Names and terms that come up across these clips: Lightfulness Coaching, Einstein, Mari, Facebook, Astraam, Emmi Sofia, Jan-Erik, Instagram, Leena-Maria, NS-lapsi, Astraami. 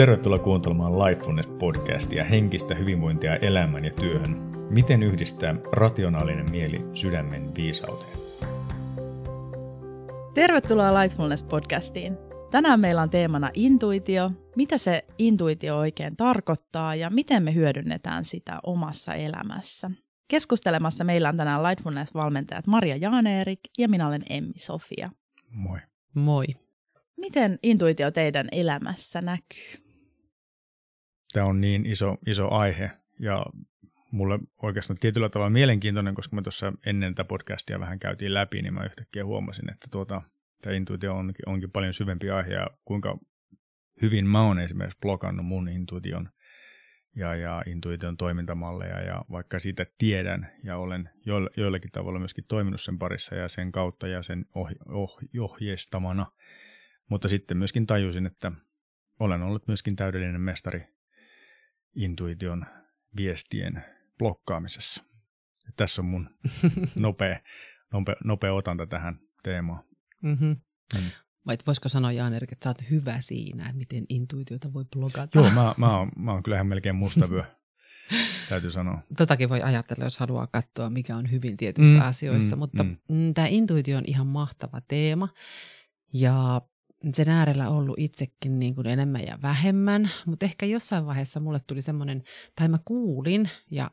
Tervetuloa kuuntelemaan Lightfulness-podcastia henkistä hyvinvointia elämään ja työhön. Miten yhdistää rationaalinen mieli sydämen viisauteen? Tervetuloa Lightfulness-podcastiin. Tänään meillä on teemana intuitio. Mitä se intuitio oikein tarkoittaa ja miten me hyödynnetään sitä omassa elämässä? Keskustelemassa meillä on tänään Lightfulness-valmentajat Mari ja Jan-Erik ja minä olen Emmi Sofia. Moi. Moi. Miten intuitio teidän elämässä näkyy? Tämä on niin iso aihe ja mulle oikeastaan tietyllä tavalla mielenkiintoinen, koska me tuossa ennen tätä podcastia vähän käytiin läpi, niin mä yhtäkkiä huomasin, että tämä intuitio onkin paljon syvempi aihe ja kuinka hyvin mä oon esimerkiksi blokannut mun intuition ja intuition toimintamalleja ja vaikka siitä tiedän ja olen joillakin tavalla myöskin toiminut sen parissa ja sen kautta ja sen ohjeistamana. Mutta sitten myöskin tajusin, että olen ollut myöskin täydellinen mestari intuition viestien blokkaamisessa. Ja tässä on mun nopea otanta tähän teemaan. Mm-hmm. Mm. Vai voisiko sanoa, Jan-Erik, että sä oot hyvä siinä, miten intuitiota voi blokata? Joo, mä oon kyllähän melkein mustavyö, täytyy sanoa. Totakin voi ajatella, jos haluaa katsoa, mikä on hyvin tietyissä asioissa. Mutta tämä intuitio on ihan mahtava teema. Ja sen äärellä ollut itsekin niin kuin enemmän ja vähemmän, mutta ehkä jossain vaiheessa mulle tuli semmoinen, tai mä kuulin, ja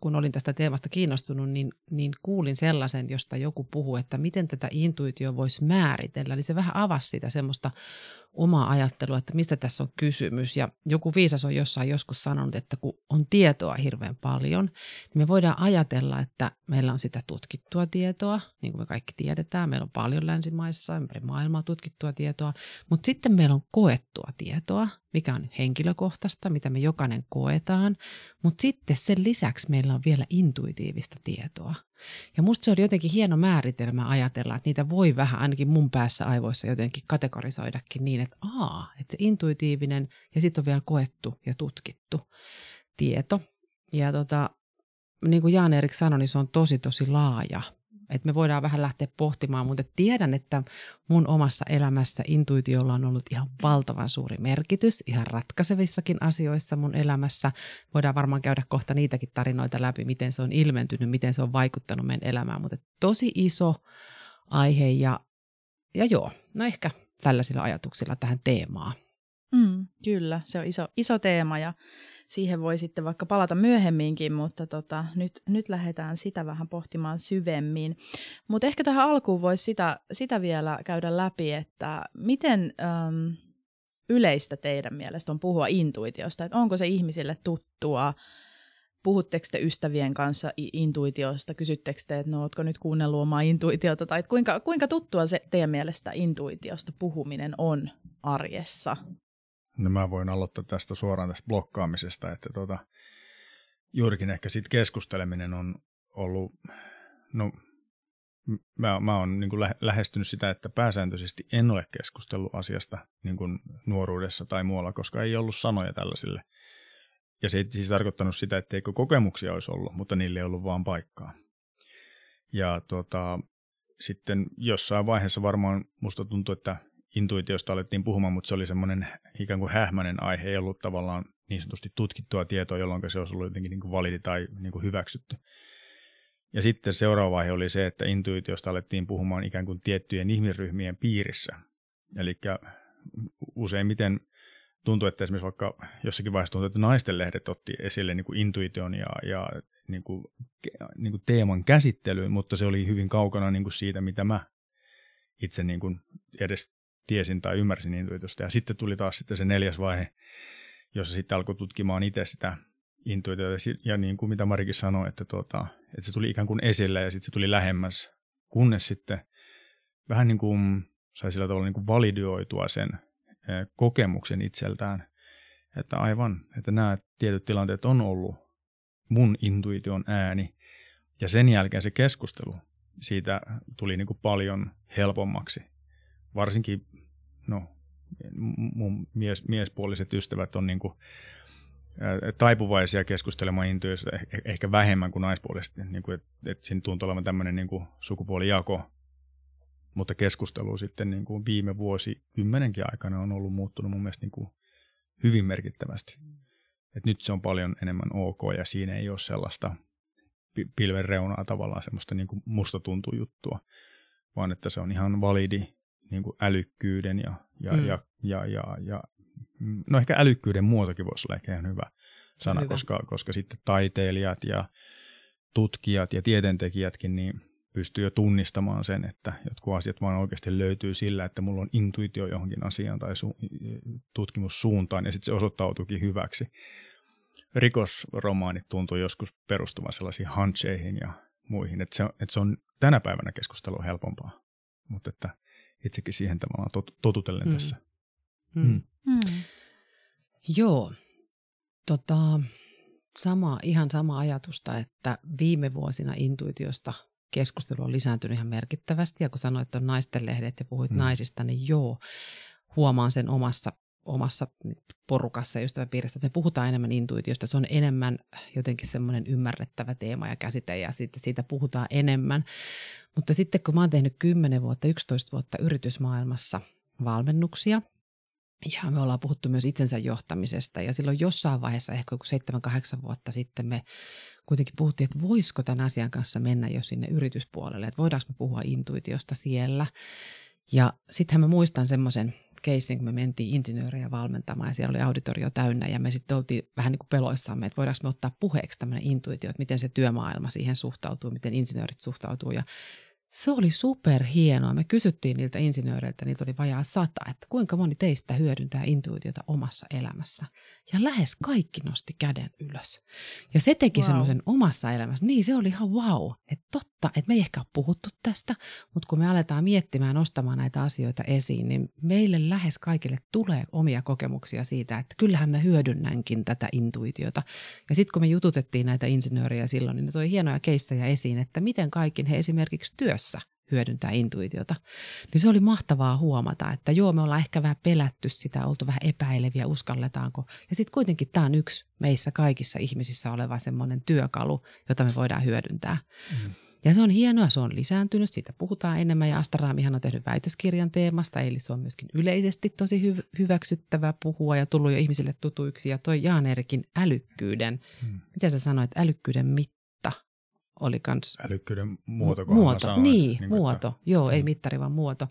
kun olin tästä teemasta kiinnostunut, niin kuulin sellaisen, josta joku puhui, että miten tätä intuitio voisi määritellä. Eli se vähän avasi sitä semmoista omaa ajattelua, että mistä tässä on kysymys. Ja joku viisas on joskus sanonut, että kun on tietoa hirveän paljon, niin me voidaan ajatella, että meillä on sitä tutkittua tietoa, niin kuin me kaikki tiedetään. Meillä on paljon länsimaissa, ympäri maailmaa tutkittua tietoa, mutta sitten meillä on koettua tietoa, mikä on henkilökohtaista, mitä me jokainen koetaan, mutta sitten sen lisäksi meillä on vielä intuitiivista tietoa. Ja musta se oli jotenkin hieno määritelmä ajatella, että niitä voi vähän ainakin mun päässä aivoissa jotenkin kategorisoidakin niin, että että se intuitiivinen ja sitten on vielä koettu ja tutkittu tieto. Ja niin kuin Jan-Erik sanoi, niin se on tosi laaja. Että me voidaan vähän lähteä pohtimaan, mutta tiedän, että mun omassa elämässä intuitiolla on ollut ihan valtavan suuri merkitys, ihan ratkaisevissakin asioissa mun elämässä. Voidaan varmaan käydä kohta niitäkin tarinoita läpi, miten se on ilmentynyt, miten se on vaikuttanut meidän elämään, mutta tosi iso aihe ja joo, no ehkä tällaisilla ajatuksilla tähän teemaan. Kyllä, se on iso teema ja siihen voi sitten vaikka palata myöhemminkin, mutta nyt lähdetään sitä vähän pohtimaan syvemmin. Mutta ehkä tähän alkuun voisi sitä vielä käydä läpi, että miten yleistä teidän mielestä on puhua intuitiosta? Et onko se ihmisille tuttua? Puhutteko te ystävien kanssa intuitiosta? Kysyttekö te, että ootko nyt kuunnellut omaa intuitiota? Tai kuinka tuttua se teidän mielestä intuitiosta puhuminen on arjessa? No mä voin aloittaa tästä suoraan tästä blokkaamisesta, että juurikin ehkä siitä keskusteleminen on ollut, no mä oon niin kuin lähestynyt sitä, että pääsääntöisesti en ole keskustellut asiasta niin kuin nuoruudessa tai muualla, koska ei ollut sanoja tällaisille. Ja se ei siis tarkoittanut sitä, että eikö kokemuksia olisi ollut, mutta niille ei ollut vaan paikkaa. Ja sitten jossain vaiheessa varmaan musta tuntuu, että intuitiosta alettiin puhumaan, mutta se oli semmoinen ikään kuin hähmäinen aihe, ei ollut tavallaan niin sanotusti tutkittua tietoa, jolloin se olisi ollut jotenkin niin kuin validi tai niin kuin hyväksytty. Ja sitten seuraava vaihe oli se, että intuitiosta alettiin puhumaan ikään kuin tiettyjen ihmisryhmien piirissä. Eli useimmiten tuntuu, että esimerkiksi vaikka jossakin vaiheessa tuntuu, että naistenlehdet otti esille niin kuin intuition ja niin kuin teeman käsittelyyn, mutta se oli hyvin kaukana niin kuin siitä, mitä mä itse niin kuin edes tiesin tai ymmärsin intuitiosta. Ja sitten tuli taas sitten se neljäs vaihe, jossa sitten alkoi tutkimaan itse sitä intuitiota. Ja niin kuin mitä Marikin sanoi, että se tuli ikään kuin esille ja sitten se tuli lähemmäs, kunnes sitten vähän niin kuin sai sillä tavalla niin kuin validioitua sen kokemuksen itseltään. Että aivan, että nämä tietyt tilanteet on ollut mun intuition ääni. Ja sen jälkeen se keskustelu siitä tuli niin kuin paljon helpommaksi. Varsinkin mun miespuoliset ystävät on niinku taipuvaisia keskustelemaan intuitiosta ehkä vähemmän kuin naispuoliset. Niinku, et siinä tuntuu olevan tämmöinen niinku sukupuolijako, mutta keskustelu sitten niinku viime vuosikymmenenkin aikana on ollut muuttunut mun mielestä niinku hyvin merkittävästi. Et nyt se on paljon enemmän ok ja siinä ei ole sellaista pilven reunaa tavallaan semmoista niin kuin musta tuntuu juttua, vaan että se on ihan validi niin kuin älykkyyden ja no ehkä älykkyyden muotokin voisi olla ehkä ihan hyvä sana, hyvä. Koska sitten taiteilijat ja tutkijat ja tieteentekijätkin niin pystyy jo tunnistamaan sen, että jotkut asiat vaan oikeasti löytyy sillä, että mulla on intuitio johonkin asiaan tai tutkimussuuntaan ja sitten se osoittautuukin hyväksi. Rikosromaanit tuntuu joskus perustuvan sellaisiin huncheihin ja muihin, että se on tänä päivänä keskustelu helpompaa, mutta että itsekin siihen tavallaan totutellen tässä. Joo, ihan sama ajatusta, että viime vuosina intuitiosta keskustelu on lisääntynyt ihan merkittävästi ja kun sanoit, että on naistenlehdet ja puhuit naisista, niin joo, huomaan sen omassa porukassa ja ystäväpiirissä, että me puhutaan enemmän intuitiosta, se on enemmän jotenkin semmoinen ymmärrettävä teema ja käsite ja siitä puhutaan enemmän. Mutta sitten kun mä oon tehnyt 11 vuotta yritysmaailmassa valmennuksia ja me ollaan puhuttu myös itsensä johtamisesta ja silloin jossain vaiheessa ehkä joku 7-8 vuotta sitten me kuitenkin puhuttiin, että voisiko tämän asian kanssa mennä jo sinne yrityspuolelle, että voidaanko me puhua intuitiosta siellä. Ja sittenhän mä muistan semmoisen keissin, kun me mentiin insinööriä valmentamaan ja siellä oli auditorio täynnä ja me sitten oltiin vähän niin kuin peloissamme, että voidaanko me ottaa puheeksi tämmöinen intuitio, että miten se työmaailma siihen suhtautuu, miten insinöörit suhtautuu ja se oli superhienoa. Me kysyttiin niiltä insinööreiltä, niitä oli vajaa 100, että kuinka moni teistä hyödyntää intuitiota omassa elämässä. Ja lähes kaikki nosti käden ylös. Ja se teki semmoisen omassa elämässä. Niin, se oli ihan Että totta, että me ei ehkä ole puhuttu tästä, mutta kun me aletaan miettimään, nostamaan näitä asioita esiin, niin meille lähes kaikille tulee omia kokemuksia siitä, että kyllähän mä hyödynnänkin tätä intuitiota. Ja sitten kun me jututettiin näitä insinöörejä silloin, niin ne toi hienoja keissejä esiin, että miten kaikin he esimerkiksi työssä hyödyntää intuitiota, niin se oli mahtavaa huomata, että joo, me ollaan ehkä vähän pelätty sitä, oltu vähän epäileviä, uskalletaanko. Ja sitten kuitenkin tämä on yksi meissä kaikissa ihmisissä oleva semmoinen työkalu, jota me voidaan hyödyntää. Ja se on hienoa, se on lisääntynyt, siitä puhutaan enemmän ja Astraamihan on tehnyt väitöskirjan teemasta, eli se on myöskin yleisesti tosi hyväksyttävä puhua ja tullut jo ihmisille tutuiksi. Ja toi Jan-Erikin älykkyyden, mitä sä sanoit, älykkyyden mitta oli kans älykkyyden muoto. Niin, muoto. Että, joo, ei mittari, vaan muoto.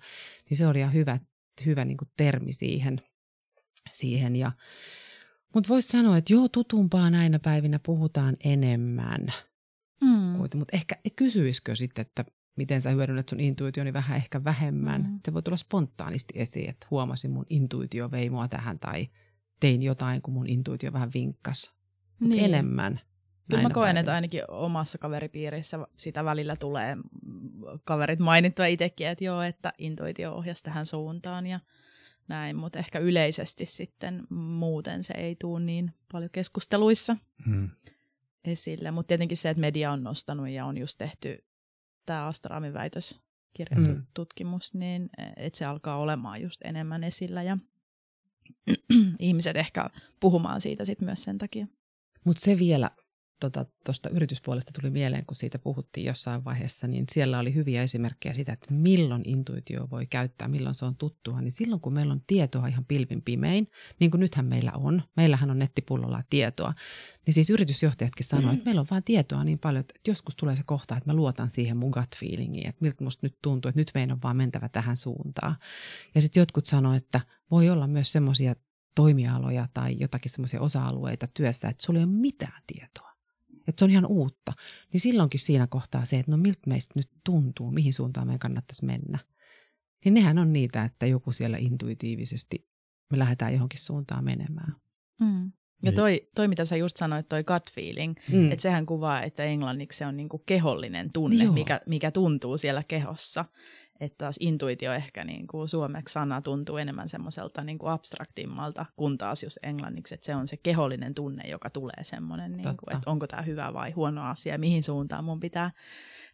Niin se oli ihan hyvä niin kuin termi siihen. Mutta voisi sanoa, että joo, tutumpaa näinä päivinä puhutaan enemmän. Mutta ehkä kysyisikö sitten, että miten sä hyödynnät sun intuitioni vähän ehkä vähemmän. Se voi tulla spontaanisti esiin, että huomasin mun intuitio vei mua tähän tai tein jotain, kun mun intuitio vähän vinkkasi. Mutta enemmän. Kyllä mä koen, että ainakin omassa kaveripiirissä sitä välillä tulee kaverit mainittua itsekin, että joo, että intuitio ohjasi tähän suuntaan ja näin, mutta ehkä yleisesti sitten muuten se ei tule niin paljon keskusteluissa esille. Mutta tietenkin se, että media on nostanut ja on just tehty tämä Astraamin väitöskirjatutkimus, niin että se alkaa olemaan just enemmän esillä ja ihmiset ehkä puhumaan siitä sitten myös sen takia. Mutta se vielä tuosta yrityspuolesta tuli mieleen, kun siitä puhuttiin jossain vaiheessa, niin siellä oli hyviä esimerkkejä siitä, että milloin intuitio voi käyttää, milloin se on tuttua, niin silloin kun meillä on tietoa ihan pilvin pimein, niin kuin nythän meillä on, meillähän on nettipullolla tietoa, niin siis yritysjohtajatkin sanoo, että meillä on vaan tietoa niin paljon, että joskus tulee se kohta, että mä luotan siihen mun gut feelingiin, että miltä musta nyt tuntuu, että nyt meidän on vaan mentävä tähän suuntaan. Ja sitten jotkut sanoo, että voi olla myös semmoisia toimialoja tai jotakin semmoisia osa-alueita työssä, että sulla ei ole mitään tietoa. Että se on ihan uutta, niin silloinkin siinä kohtaa se, että no miltä meistä nyt tuntuu, mihin suuntaan meidän kannattaisi mennä. Niin nehän on niitä, että joku siellä intuitiivisesti, me lähdetään johonkin suuntaan menemään. Ja toi, mitä sä just sanoit, toi gut feeling, että sehän kuvaa, että englanniksi se on niinku kehollinen tunne, mikä tuntuu siellä kehossa. Että taas intuitio ehkä niinku suomeksi sana tuntuu enemmän semmoiselta niinku abstraktimmalta, kun taas jos englanniksi, että se on se kehollinen tunne, joka tulee semmoinen, niinku, että onko tämä hyvä vai huono asia, mihin suuntaan mun pitää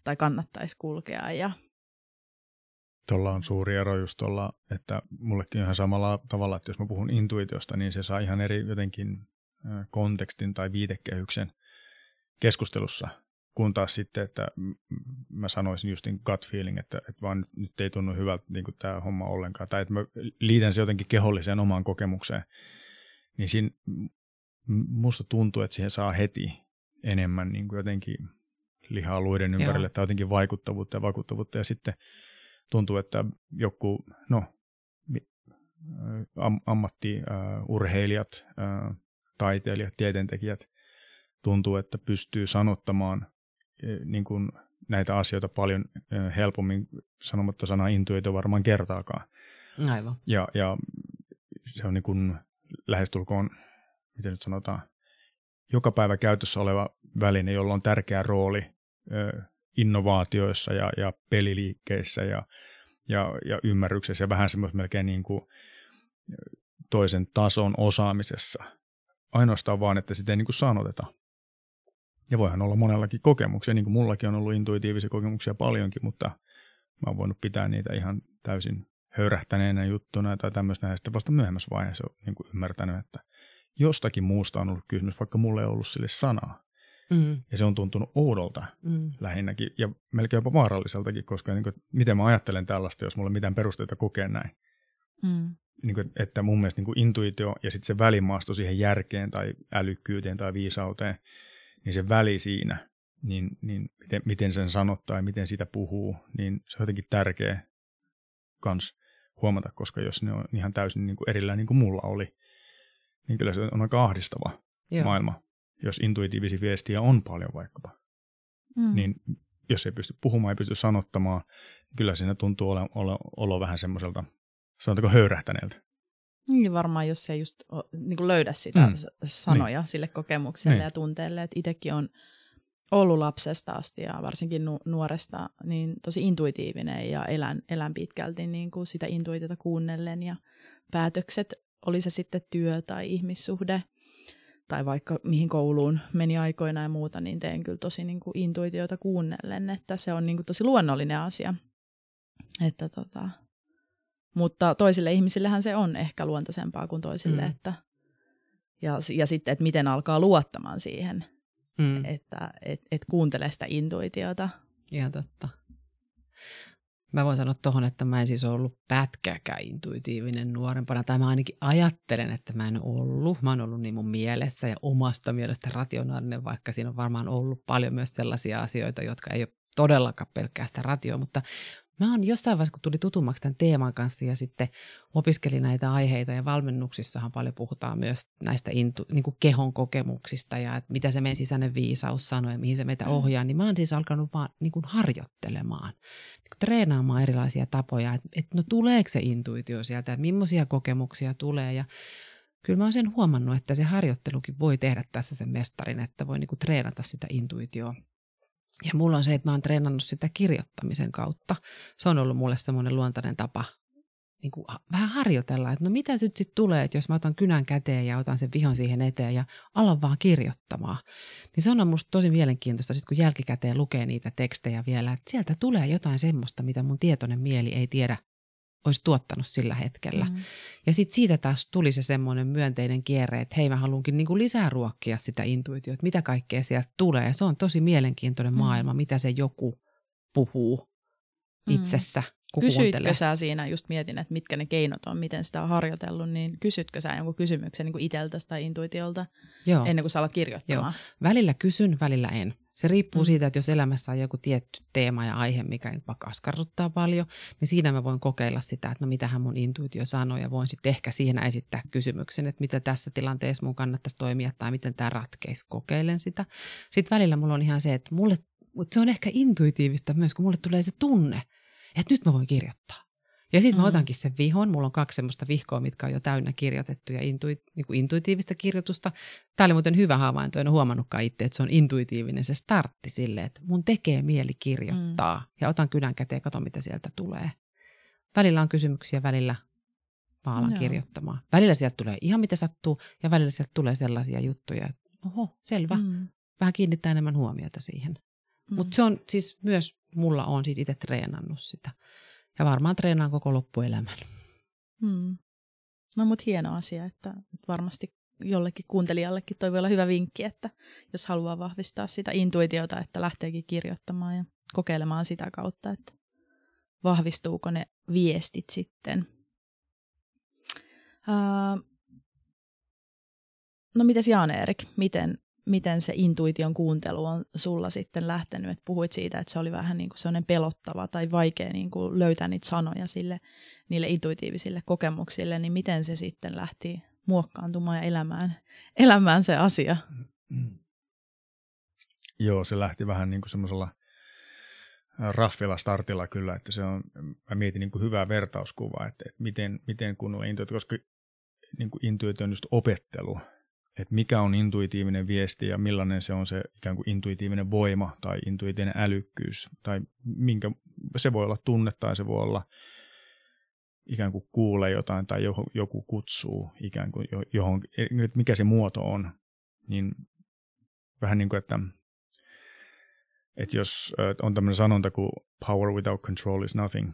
tai kannattaisi kulkea. Tuolla on suuri ero just tuolla, että mullekin ihan samalla tavalla, että jos mä puhun intuitiosta, niin se saa ihan eri jotenkin kontekstin tai viitekehyksen keskustelussa. Kun taas sitten, että mä sanoisin justin gut feeling, että vaan nyt ei tunnu hyvältä niin kuin tämä homma ollenkaan. Tai että mä liitän se jotenkin keholliseen omaan kokemukseen. niin siinä musta tuntuu, että siihen saa heti enemmän niin kuin jotenkin liha-alueiden ympärille tai jotenkin vaikuttavuutta ja vakuuttavuutta. Ja sitten tuntuu, että joku, ammattiurheilijat, taiteilijat, tieteentekijät tuntuu, että pystyy sanottamaan niin kuin näitä asioita paljon helpommin, sanomatta sanaa intuitio varmaan kertaakaan. Aivan. Ja se on niin kuin lähestulkoon, miten nyt sanotaan, joka päivä käytössä oleva väline, jolla on tärkeä rooli innovaatioissa ja peliliikkeissä ja ymmärryksessä ja vähän semmoista melkein niin kuin toisen tason osaamisessa. Ainoastaan vaan, että sitä ei niin kuin sanoteta. Ja voihan olla monellakin kokemuksia, niin kuin mullakin on ollut intuitiivisia kokemuksia paljonkin, mutta mä oon voinut pitää niitä ihan täysin höyrähtäneenä juttuna tai tämmöisenä, ja sitten vasta myöhemmässä vaiheessa on niin kuin ymmärtänyt, että jostakin muusta on ollut kysymys, vaikka mulla ei ollut sille sanaa. Mm. Ja se on tuntunut oudolta lähinnäkin ja melkein jopa vaaralliseltakin, koska niin kuin, miten mä ajattelen tällaista, jos mulla ei mitään perusteita kokea näin. Mm. Niin kuin, että mun mielestä niin kuin intuitio ja sitten se välimaasto siihen järkeen tai älykkyyteen tai viisauteen, niin se väli siinä, niin miten sen sanottaa ja miten sitä puhuu, niin se on jotenkin tärkeä kans huomata, koska jos ne on ihan täysin niin kuin erillään niin kuin mulla oli, niin kyllä se on aika ahdistava maailma, jos intuitiivisia viestiä on paljon vaikkapa. Mm. Niin jos ei pysty puhumaan, ei pysty sanottamaan, niin kyllä siinä tuntuu olo vähän semmoiselta, sanotaanko höyrähtäneeltä. Niin varmaan, jos ei just niin löydä sitä sanoja sille kokemukselle ja tunteelle, että itsekin on ollut lapsesta asti ja varsinkin nuoresta niin tosi intuitiivinen ja elän pitkälti niin kuin sitä intuitiota kuunnellen ja päätökset, oli se sitten työ tai ihmissuhde tai vaikka mihin kouluun meni aikoina ja muuta, niin teen kyllä tosi niin kuin intuitiota kuunnellen, että se on niin kuin tosi luonnollinen asia, että mutta toisille ihmisillehän se on ehkä luontaisempaa kuin toisille, että, ja sitten, että miten alkaa luottamaan siihen, että et kuuntelee sitä intuitiota. Ihan totta. Mä voin sanoa tohon, että mä en siis ollut pätkääkään intuitiivinen nuorempana, tai mä ainakin ajattelen, että mä en ollut. Mä oon ollut niin mun mielessä ja omasta mielestä rationaalinen, vaikka siinä on varmaan ollut paljon myös sellaisia asioita, jotka ei ole todellakaan pelkkää sitä ratioa, mutta mä oon jossain vaiheessa, kun tuli tutummaksi tämän teeman kanssa ja sitten opiskelin näitä aiheita ja valmennuksissahan paljon puhutaan myös näistä niin kuin kehon kokemuksista ja että mitä se meidän sisäinen viisaus sanoo ja mihin se meitä ohjaa, niin mä oon siis alkanut vaan niin kuin harjoittelemaan, niin kuin treenaamaan erilaisia tapoja, että no tuleeko se intuitio sieltä, että millaisia kokemuksia tulee ja kyllä mä oon sen huomannut, että se harjoittelukin voi tehdä tässä sen mestarin, että voi niin kuin treenata sitä intuitioa. Ja mulla on se, että mä oon treenannut sitä kirjoittamisen kautta. Se on ollut mulle semmoinen luontainen tapa niin kuin vähän harjoitella, että no mitä nyt sitten tulee, että jos mä otan kynän käteen ja otan sen vihon siihen eteen ja alan vaan kirjoittamaan. Niin se on musta tosi mielenkiintoista, sit kun jälkikäteen lukee niitä tekstejä vielä, että sieltä tulee jotain semmoista, mitä mun tietoinen mieli ei tiedä, olisi tuottanut sillä hetkellä. Ja sitten siitä taas tuli se semmoinen myönteinen kierre, että hei mä haluankin niinku lisää ruokkia sitä intuitiota, että mitä kaikkea sieltä tulee. Se on tosi mielenkiintoinen maailma, mitä se joku puhuu itsessä, kun kuuntelee. Kysytkö sä siinä, just mietin, että mitkä ne keinot on, miten sitä on harjoitellut, niin kysytkö sä jonkun kysymyksen niin kuin itseltäsi tai intuitiolta ennen kuin sä alat kirjoittamaan? Joo. Välillä kysyn, välillä en. Se riippuu siitä, että jos elämässä on joku tietty teema ja aihe, mikä vaikka askarruttaa paljon, niin siinä mä voin kokeilla sitä, että no mitähän mun intuitio sanoo ja voin sitten ehkä siinä esittää kysymyksen, että mitä tässä tilanteessa mun kannattaisi toimia tai miten tämä ratkeisi, kokeilen sitä. Sitten välillä mulla on ihan se, että mulle, mutta se on ehkä intuitiivista myös, kun mulle tulee se tunne, että nyt mä voin kirjoittaa. Ja sitten mä otankin sen vihon. Mulla on 2 semmoista vihkoa, mitkä on jo täynnä kirjoitettu ja niinku intuitiivista kirjoitusta. Tämä oli muuten hyvä havainto, en ole huomannutkaan itse, että se on intuitiivinen se startti sille, että mun tekee mieli kirjoittaa. Ja otan kynän käteen ja katson, mitä sieltä tulee. Välillä on kysymyksiä, välillä vaan alan kirjoittamaan. Välillä sieltä tulee ihan mitä sattuu ja välillä sieltä tulee sellaisia juttuja, että oho, selvä. Vähän kiinnittää enemmän huomiota siihen. Mutta se on siis myös, mulla on siis itse treenannut sitä. Ja varmaan treenaan koko loppuelämän. No mut hieno asia, että varmasti jollekin kuuntelijallekin toi voi olla hyvä vinkki, että jos haluaa vahvistaa sitä intuitiota, että lähteekin kirjoittamaan ja kokeilemaan sitä kautta, että vahvistuuko ne viestit sitten. No mites Jan-Erik, miten se intuition kuuntelu on sulla sitten lähtenyt? Et puhuit siitä, että se oli vähän niin kuin sellainen pelottava tai vaikea niin kuin löytää niitä sanoja sille, niille intuitiivisille kokemuksille, niin miten se sitten lähti muokkaantumaan ja elämään se asia? Joo, se lähti vähän niin kuin semmoisella raffilla startilla kyllä, että se on, mä mietin niin kuin hyvää vertauskuvaa, että miten kunnolla intuitio, koska niin kuin intuitio on just opettelu, että mikä on intuitiivinen viesti ja millainen se on se ikään kuin intuitiivinen voima tai intuitiivinen älykkyys, tai minkä, se voi olla tunne tai se voi olla ikään kuin kuulee jotain tai joku kutsuu ikään kuin johon, mikä se muoto on, niin vähän niin kuin, että jos on tämmöinen sanonta kuin power without control is nothing,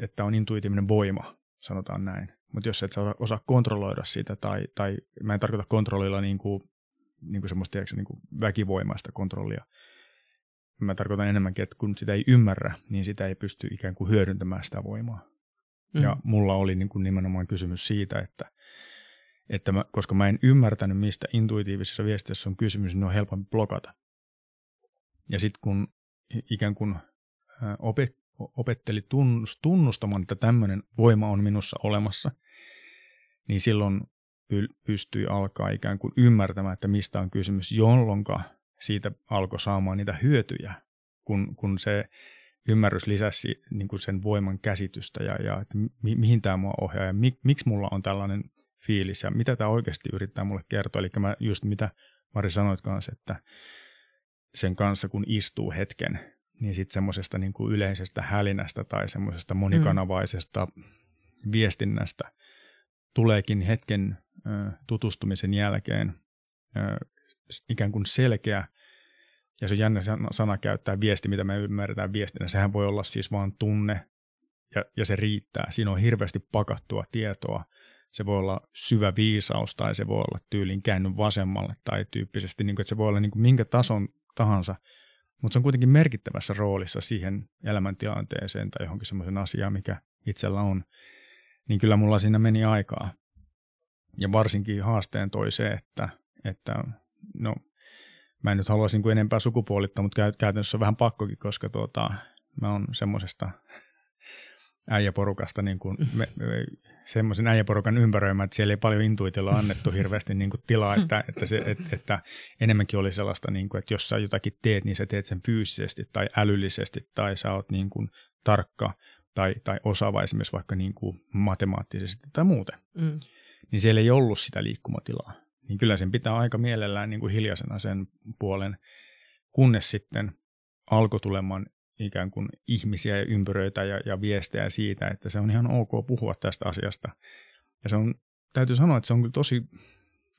että on intuitiivinen voima, sanotaan näin. Mutta jos et sä osaa kontrolloida sitä, tai mä en tarkoita kontrollilla niin kuin semmoista niin kuin väkivoimaista kontrollia. Mä tarkoitan enemmänkin, että kun sitä ei ymmärrä, niin sitä ei pysty ikään kuin hyödyntämään sitä voimaa. Mm. Ja mulla oli niin kuin nimenomaan kysymys siitä, että koska mä en ymmärtänyt, mistä intuitiivisessa viestissä on kysymys, niin on helpompi blokata. Ja sitten kun ikään kuin opetteli tunnustamaan, että tämmöinen voima on minussa olemassa, niin silloin pystyi alkaa ikään kuin ymmärtämään, että mistä on kysymys, jolloin siitä alkoi saamaan niitä hyötyjä, kun se ymmärrys lisäsi niin kuin sen voiman käsitystä ja että mihin tämä mua ohjaa ja miksi mulla on tällainen fiilis ja mitä tämä oikeasti yrittää mulle kertoa. Eli mä just mitä Mari sanoit kanssa, että sen kanssa kun istuu hetken, niin sitten semmoisesta niin kuin yleisestä hälinästä tai semmoisesta monikanavaisesta viestinnästä tuleekin hetken tutustumisen jälkeen ikään kuin selkeä, ja se on jännä sana käyttää viesti, mitä me ymmärretään viestinä. Sehän voi olla siis vaan tunne, ja se riittää. Siinä on hirveästi pakattua tietoa. Se voi olla syvä viisaus, tai se voi olla tyylin käännyt vasemmalle, tai tyyppisesti, niin kuin, että se voi olla niin kuin minkä tason tahansa, mutta se on kuitenkin merkittävässä roolissa siihen elämäntilanteeseen tai johonkin semmoisen asiaan, mikä itsellä on. Niin kyllä mulla siinä meni aikaa. Ja varsinkin haasteen toi se, että no, mä en nyt haluaisi niin kuin enempää sukupuolittaa, mutta käytännössä on vähän pakkokin, koska mä oon semmoisesta äijäporukasta, niin kuin semmoisen äijäporukan ympäröimään, että siellä ei paljon intuitiolla annettu hirveästi niin kuin tilaa, että enemmänkin oli sellaista, niin kuin, että jos sä jotakin teet, niin sä teet sen fyysisesti tai älyllisesti, tai sä oot niin kuin tarkka tai osaava esimerkiksi vaikka niin kuin matemaattisesti tai muuten. Mm. Niin siellä ei ollut sitä liikkumatilaa. Niin kyllä sen pitää aika mielellään niin kuin hiljaisena sen puolen, kunnes sitten alkoi tulemaan ikään kuin ihmisiä ja ympyröitä ja viestejä siitä, että se on ihan ok puhua tästä asiasta. Ja se on, täytyy sanoa, että se on kyllä tosi,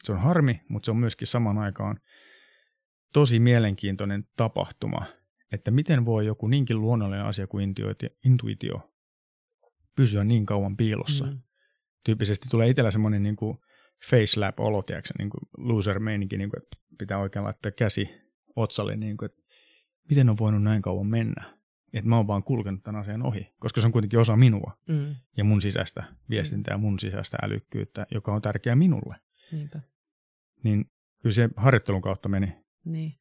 se on harmi, mutta se on myöskin saman aikaan tosi mielenkiintoinen tapahtuma, että miten voi joku niinkin luonnollinen asia kuin intuitio pysyä niin kauan piilossa. Mm. Tyypillisesti tulee itsellä semmoinen niin kuin facelap-olo, tiedätkö, niin kuin loser-meininki, niin kuin, että pitää oikein laittaa käsi otsalle, niin kuin, että miten on voinut näin kauan mennä, että mä oon vaan kulkenut tämän asian ohi, koska se on kuitenkin osa minua ja mun sisäistä viestintää, mun sisäistä älykkyyttä, joka on tärkeää minulle. Niinpä. Niin kyllä se harjoittelun kautta meni. Niin.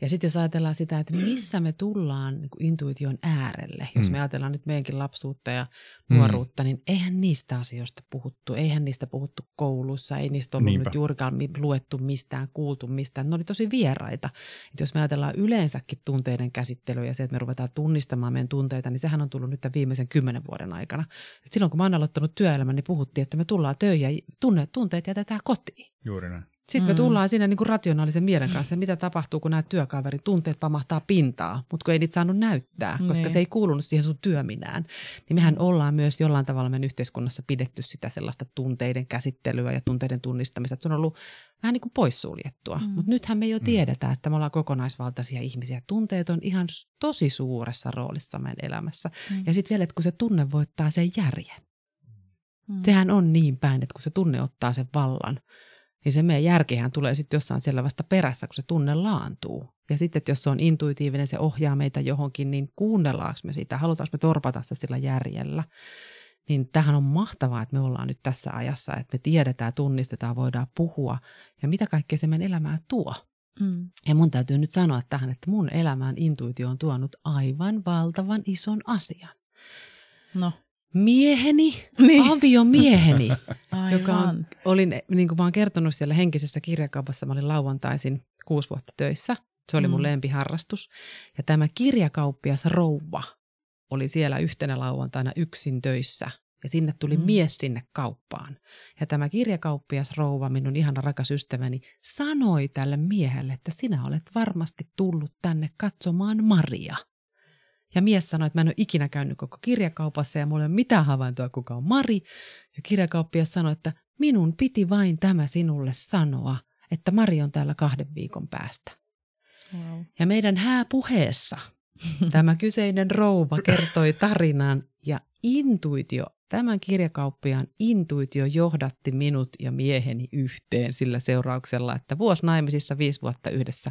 Ja sitten jos ajatellaan sitä, että missä me tullaan niin kuin intuition äärelle, jos me ajatellaan nyt meidänkin lapsuutta ja nuoruutta, niin eihän niistä asioista puhuttu, eihän niistä puhuttu koulussa, ei niistä ollut nyt juurikaan luettu mistään, kuultu mistään, ne oli tosi vieraita. Et jos me ajatellaan yleensäkin tunteiden käsittelyä ja se, että me ruvetaan tunnistamaan meidän tunteita, niin sehän on tullut nyt tämän viimeisen 10 vuoden aikana. Et silloin kun mä oon aloittanut työelämän, niin puhuttiin, että me tullaan töihin ja tunteet jätetään kotiin. Juuri näin. Sitten me tullaan siinä niin kuin rationaalisen mielen kanssa, mitä tapahtuu, kun nämä työkaverin tunteet pamahtaa pintaa, mutta kun ei niitä saanut näyttää, koska se ei kuulunut siihen sun työminään. Niin mehän ollaan myös jollain tavalla meidän yhteiskunnassa pidetty sitä sellaista tunteiden käsittelyä ja tunteiden tunnistamista, että se on ollut vähän niin kuin poissuljettua. Mutta nythän me jo tiedetään, että me ollaan kokonaisvaltaisia ihmisiä. Tunteet on ihan tosi suuressa roolissa meidän elämässä. Ja sitten vielä, että kun se tunne voittaa sen järjen. Sehän on niin päin, että kun se tunne ottaa sen vallan, niin se meidän järkihän tulee sitten jossain siellä vasta perässä, kun se tunne laantuu. Ja sitten, että jos se on intuitiivinen, se ohjaa meitä johonkin, niin kuunnellaanko me sitä, halutaanko me torpata se sillä järjellä. Niin tämähän on mahtavaa, että me ollaan nyt tässä ajassa, että me tiedetään, tunnistetaan, voidaan puhua ja mitä kaikkea se meidän elämää tuo. Mm. Ja mun täytyy nyt sanoa tähän, että mun elämään intuitio on tuonut aivan valtavan ison asian. No. Mieheni, niin. Aviomieheni, olin, niin kuin mä oon kertonut siellä henkisessä kirjakaupassa, mä olin lauantaisin 6 vuotta töissä. Se oli mun lempiharrastus. Ja tämä kirjakauppias rouva oli siellä yhtenä lauantaina yksin töissä. Ja sinne tuli mies sinne kauppaan. Ja tämä kirjakauppias rouva, minun ihana rakas ystäväni, sanoi tälle miehelle, että sinä olet varmasti tullut tänne katsomaan Maria. Ja mies sanoi, että mä en ole ikinä käynyt koko kirjakaupassa ja mulla ei ole mitään havaintoa, kuka on Mari. Ja kirjakauppias sanoi, että minun piti vain tämä sinulle sanoa, että Mari on täällä 2 viikon päästä. Wow. Ja meidän hääpuheessa tämä kyseinen rouva kertoi tarinan ja intuitio, tämän kirjakauppiaan intuitio johdatti minut ja mieheni yhteen sillä seurauksella, että vuosi naimisissa 5 vuotta yhdessä.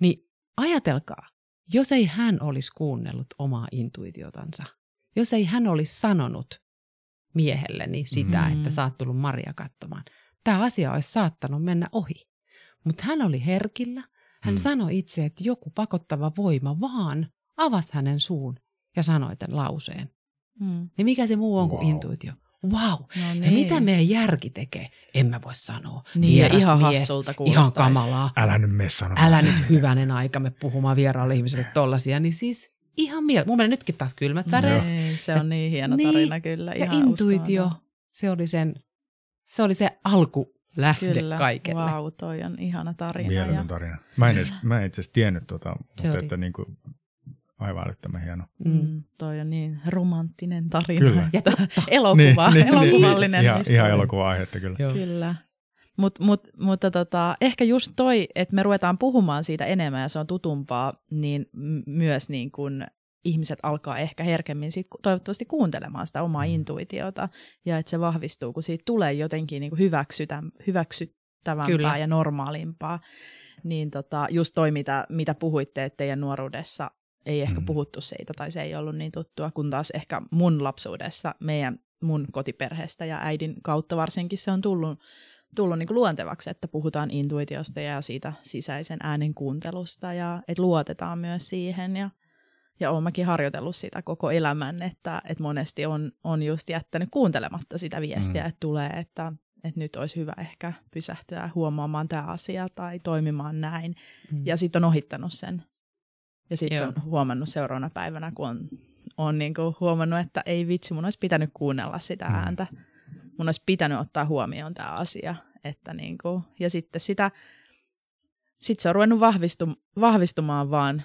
Niin ajatelkaa. Jos ei hän olisi kuunnellut omaa intuitiotansa, jos ei hän olisi sanonut miehelleni sitä, että sä oot tullut Maria katsomaan, tämä asia olisi saattanut mennä ohi. Mutta hän oli herkillä, hän sanoi itse, että joku pakottava voima vaan avasi hänen suun ja sanoi tämän lauseen. Ja mikä se muu on kuin intuitio? Wow. No niin. Ja mitä meidän järki tekee? En mä voi sanoa. Niin, vieras ihan mies, hassulta kuulostaisi. Ihan kamalaa. Älä nyt mene sanoa. Älä nyt hyvänen aika me puhumaan vieraalle ihmiselle tollasia. Niin siis ihan Mun menee nytkin taas kylmät väreet. Niin, se on niin hieno tarina kyllä. Ihan ja intuitio, se oli se alkulähde kyllä, kaikelle. Kyllä, wow, toi on ihana tarina. Mieletön tarina. Mä en itse asiassa tiennyt mutta että niin kuin... Aivan älyttömän hieno. Toi on niin romanttinen tarina. Kyllä. Ja elokuva, elokuvallinen. Ihan elokuva-aihetta kyllä. Joo. Kyllä. Mutta ehkä just toi, että me ruvetaan puhumaan siitä enemmän ja se on tutumpaa, niin myös niin kuin ihmiset alkaa ehkä herkemmin sit toivottavasti kuuntelemaan sitä omaa intuitiota ja että se vahvistuu, kun siitä tulee jotenkin niin kuin hyväksyttävämpää kyllä. ja normaalimpaa. Niin just toi, mitä puhuitte, että teidän nuoruudessa ei ehkä puhuttu siitä tai se ei ollut niin tuttua, kun taas ehkä mun lapsuudessa, mun kotiperheestä ja äidin kautta varsinkin se on tullut niin kuin luontevaksi, että puhutaan intuitiosta ja siitä sisäisen äänen kuuntelusta ja että luotetaan myös siihen. Ja oon mäkin harjoitellut sitä koko elämän, että monesti on just jättänyt kuuntelematta sitä viestiä, että tulee, että nyt olisi hyvä ehkä pysähtyä huomaamaan tämä asia tai toimimaan näin. Ja sitten on ohittanut sen. Ja sitten on huomannut seuraavana päivänä, kun on niin kuin huomannut, että ei vitsi, mun olisi pitänyt kuunnella sitä ääntä. Mun olisi pitänyt ottaa huomioon tämä asia. Että niin kuin, ja sitten se on ruvennut vahvistumaan vaan,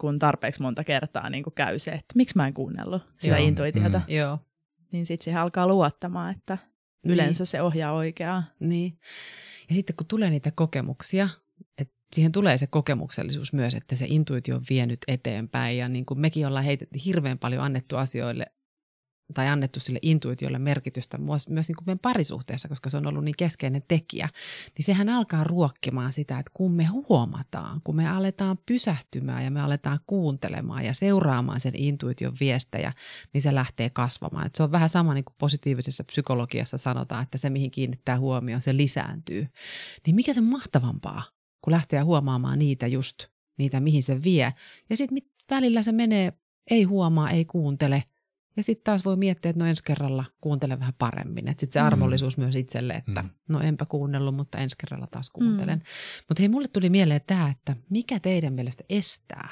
kun tarpeeksi monta kertaa niin kuin käy se, että miksi mä en kuunnellut sitä intuitiota. Joo. Niin sitten siihen alkaa luottamaan, että yleensä se ohjaa oikeaan. Niin. Ja sitten kun tulee niitä kokemuksia, että siihen tulee se kokemuksellisuus myös, että se intuitio on vienyt eteenpäin ja niin kuin mekin ollaan hirveän paljon annettu asioille tai annettu sille intuitiolle merkitystä myös niin kuin meidän parisuhteessa, koska se on ollut niin keskeinen tekijä, niin sehän alkaa ruokkimaan sitä, että kun me huomataan, kun me aletaan pysähtymään ja me aletaan kuuntelemaan ja seuraamaan sen intuition viestejä, niin se lähtee kasvamaan. Et se on vähän sama niin kuin positiivisessa psykologiassa sanotaan, että se mihin kiinnittää huomioon, se lisääntyy. Niin mikä se mahtavampaa? Kun lähtee huomaamaan niitä, mihin se vie. Ja sitten välillä se menee, ei huomaa, ei kuuntele. Ja sitten taas voi miettiä, että no ensi kerralla kuuntele vähän paremmin. Että sitten se armollisuus myös itselle, että no enpä kuunnellut, mutta ensi kerralla taas kuuntelen. Mutta hei, mulle tuli mieleen tämä, että mikä teidän mielestä estää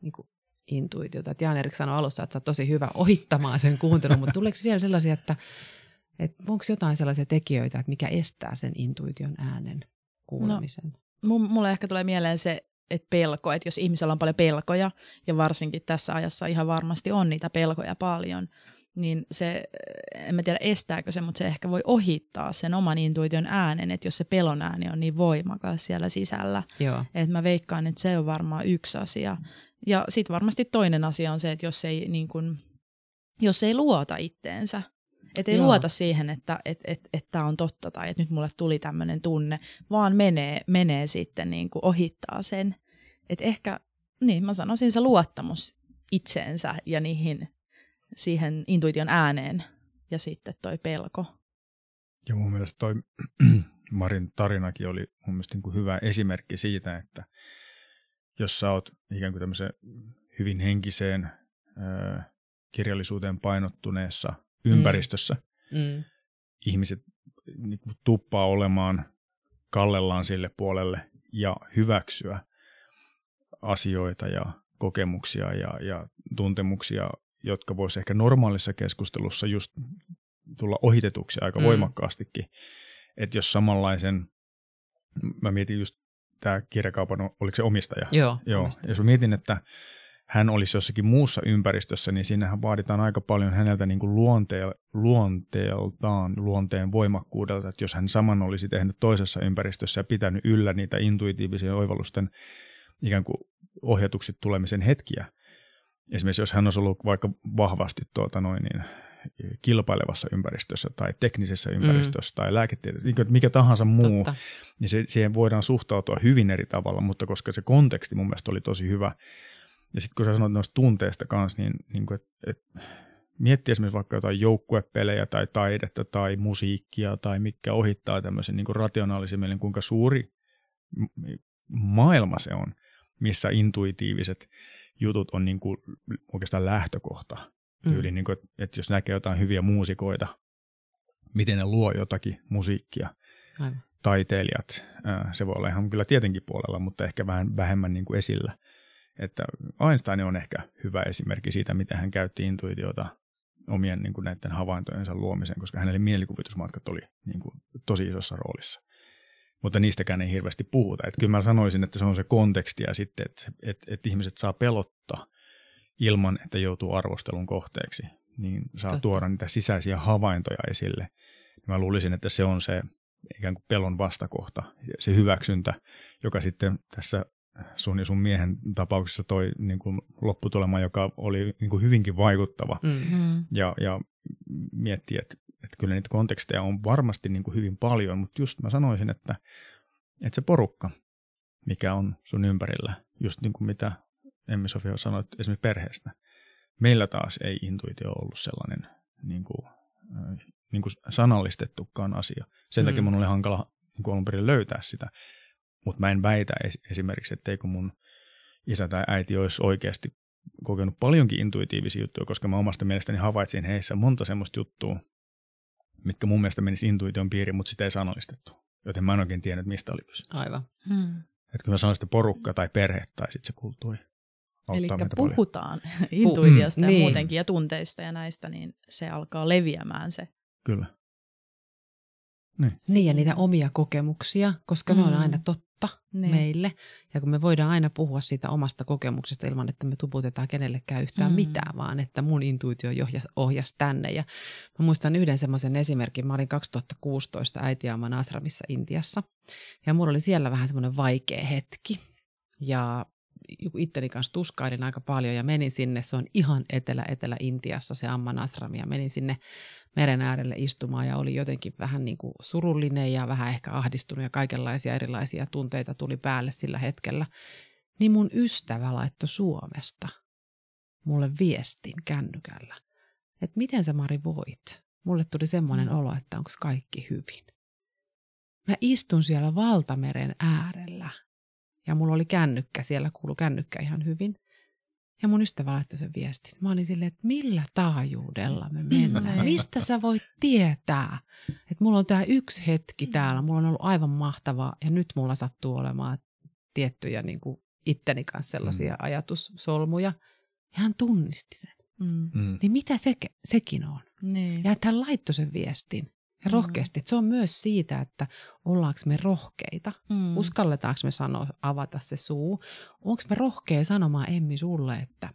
niin kuin intuitiota. Jan-Erik sanoi alussa, että sä oot tosi hyvä ohittamaan sen kuuntelun, mutta tuleeko vielä sellaisia, että onko jotain sellaisia tekijöitä, että mikä estää sen intuition äänen kuulemisen? No. Mulle ehkä tulee mieleen se, että pelko, että jos ihmisellä on paljon pelkoja, ja varsinkin tässä ajassa ihan varmasti on niitä pelkoja paljon, niin se, en mä tiedä estääkö se, mutta se ehkä voi ohittaa sen oman intuition äänen, että jos se pelon ääni on niin voimakas siellä sisällä. Joo. Että mä veikkaan, että se on varmaan yksi asia. Ja sitten varmasti toinen asia on se, että jos ei luota itteensä. Että ei luota siihen, että tämä on totta tai että nyt mulle tuli tämmöinen tunne, vaan menee sitten niin kuin ohittaa sen. Että ehkä, niin mä sanoisin se luottamus itseensä ja siihen intuition ääneen ja sitten toi pelko. Ja mun mielestä toi Marin tarinakin oli mun mielestä niin kuin hyvä esimerkki siitä, että jos sä oot ikään kuin tämmöiseen hyvin henkiseen kirjallisuuteen painottuneessa ympäristössä, ihmiset niin kuin tuppaa olemaan kallellaan sille puolelle ja hyväksyä asioita ja kokemuksia ja tuntemuksia, jotka voisi ehkä normaalissa keskustelussa just tulla ohitetuksi aika voimakkaastikin. Että jos samanlaisen, mä mietin just tämä kirjakaupan, oliko se omistaja? Joo. Omistaja. Jos mä mietin, että hän olisi jossakin muussa ympäristössä, niin siinähän vaaditaan aika paljon häneltä niin kuin luonteeltaan, luonteen voimakkuudelta, että jos hän saman olisi tehnyt toisessa ympäristössä ja pitänyt yllä niitä intuitiivisia oivallusten ikään kuin ohjatuksi tulemisen hetkiä. Esimerkiksi jos hän olisi ollut vaikka vahvasti kilpailevassa ympäristössä tai teknisessä ympäristössä tai lääketieteellisessä, mikä tahansa muu, niin siihen voidaan suhtautua hyvin eri tavalla, mutta koska se konteksti mun mielestä oli tosi hyvä. Ja sitten kun sä sanoit noista tunteista kanssa, niin et miettii esimerkiksi vaikka jotain joukkuepelejä tai taidetta tai musiikkia tai mitkä ohittaa tämmöisen niin rationaalisen mielen, kuinka suuri maailma se on, missä intuitiiviset jutut on niin kuin oikeastaan lähtökohta. Tyyli, niin kuin, että jos näkee jotain hyviä muusikoita, miten ne luo jotakin musiikkia, taiteilijat, se voi olla ihan kyllä tietenkin puolella, mutta ehkä vähän vähemmän niin kuin esillä. Että Einstein on ehkä hyvä esimerkki siitä, miten hän käytti intuitiota omien niin kuin näiden havaintojensa luomiseen, koska hänelle mielikuvitusmatkat oli niin kuin tosi isossa roolissa. Mutta niistäkään ei hirveästi puhuta. Että kyllä mä sanoisin, että se on se konteksti ja sitten, että ihmiset saa pelottaa ilman, että joutuu arvostelun kohteeksi. Niin saa tuoda niitä sisäisiä havaintoja esille. Mä luulisin, että se on se ikään kuin pelon vastakohta, se hyväksyntä, joka sitten tässä sun ja sun miehen tapauksessa toi niin kuin lopputulema, joka oli niin kuin hyvinkin vaikuttava. Ja miettii, että kyllä niitä konteksteja on varmasti niin kuin hyvin paljon, mutta just mä sanoisin, että se porukka, mikä on sun ympärillä, just niin kuin mitä Emmi Sofia sanoi esimerkiksi perheestä. Meillä taas ei intuitio ollut sellainen niin kuin sanallistettukaan asia. Sen takia mun oli hankala niin kuin alun perin löytää sitä, mutta mä en väitä esimerkiksi, etteikö mun isä tai äiti olisi oikeasti kokenut paljonkin intuitiivisia juttuja, koska mä omasta mielestäni havaitsin heissä monta semmoista juttua, mitkä mun mielestä menisi intuition piiriin, mutta sitä ei sanallistettu. Joten mä en oikein tiennyt, mistä oli kyse. Aivan. Että kun mä sanoin, että porukka tai perhe tai sitten se kulttuuri. Eli puhutaan intuitiosta ja muutenkin ja tunteista ja näistä, niin se alkaa leviämään se. Kyllä. Niin ja niitä omia kokemuksia, koska ne on aina totta meille. Ja kun me voidaan aina puhua siitä omasta kokemuksesta ilman, että me tuputetaan kenellekään yhtään mitään, vaan että mun intuitio ohjasi tänne. Ja mä muistan yhden semmoisen esimerkin. Mä olin 2016 äitiaamaan Astraamissa Intiassa ja mulla oli siellä vähän semmoinen vaikea hetki. Ja itteni kanssa tuskailin aika paljon ja menin sinne, se on ihan Etelä-Intiassa se amman Astraam ja menin sinne meren äärelle istumaan ja oli jotenkin vähän niin kuin surullinen ja vähän ehkä ahdistunut ja kaikenlaisia erilaisia tunteita tuli päälle sillä hetkellä. Niin mun ystävä laittoi Suomesta mulle viestin kännykällä, että miten sä Mari voit? Mulle tuli semmoinen olo, että onko kaikki hyvin. Mä istun siellä valtameren äärellä. Ja mulla oli kännykkä, siellä kuului kännykkä ihan hyvin. Ja mun ystävä laittoi sen viestin. Mä olin silleen, että millä taajuudella me mennään? Mistä sä voit tietää? Että mulla on tää yksi hetki täällä, mulla on ollut aivan mahtavaa. Ja nyt mulla sattuu olemaan tiettyjä niin kuin itteni kanssa sellaisia ajatussolmuja. Ja hän tunnisti sen. Niin mitä sekin on? Niin. Ja että hän laittoi sen viestin. Ja rohkeasti. Se on myös siitä, että ollaanko me rohkeita, uskalletaanko me avata se suu, onko me rohkea sanomaan Emmi sulle, että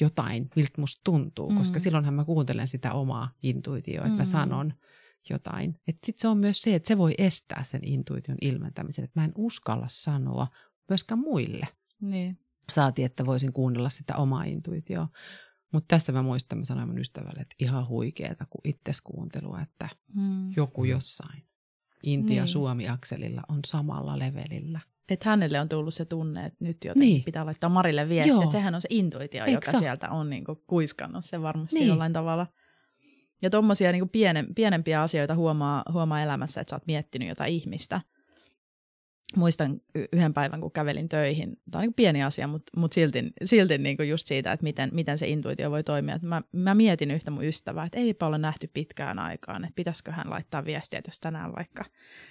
jotain, miltä musta tuntuu, koska silloinhan mä kuuntelen sitä omaa intuitioa, että mä sanon jotain. Sitten se on myös se, että se voi estää sen intuition ilmentämisen, että mä en uskalla sanoa myöskään muille. Niin. Saati, että voisin kuunnella sitä omaa intuitioa. Mutta tässä mä muistan, mä sanoin mun ystävälle, että ihan huikeeta kuin itses kuuntelua, että joku jossain Intia-Suomi-akselilla on samalla levelillä. Että hänelle on tullut se tunne, että nyt jotenkin pitää laittaa Marille viesti, että sehän on se intuitio, joka sieltä on niinku kuiskannut se varmasti jollain tavalla. Ja tommosia niin kuin pienempiä asioita huomaa elämässä, että sä oot miettinyt jotain ihmistä. Muistan yhden päivän, kun kävelin töihin. Tämä on niin kuin pieni asia, mutta silti niin kuin just siitä, että miten se intuitio voi toimia. Mä mietin yhtä mun ystävää, että eipä ole nähty pitkään aikaan, että pitäisiköhän laittaa viestiä, jos tänään vaikka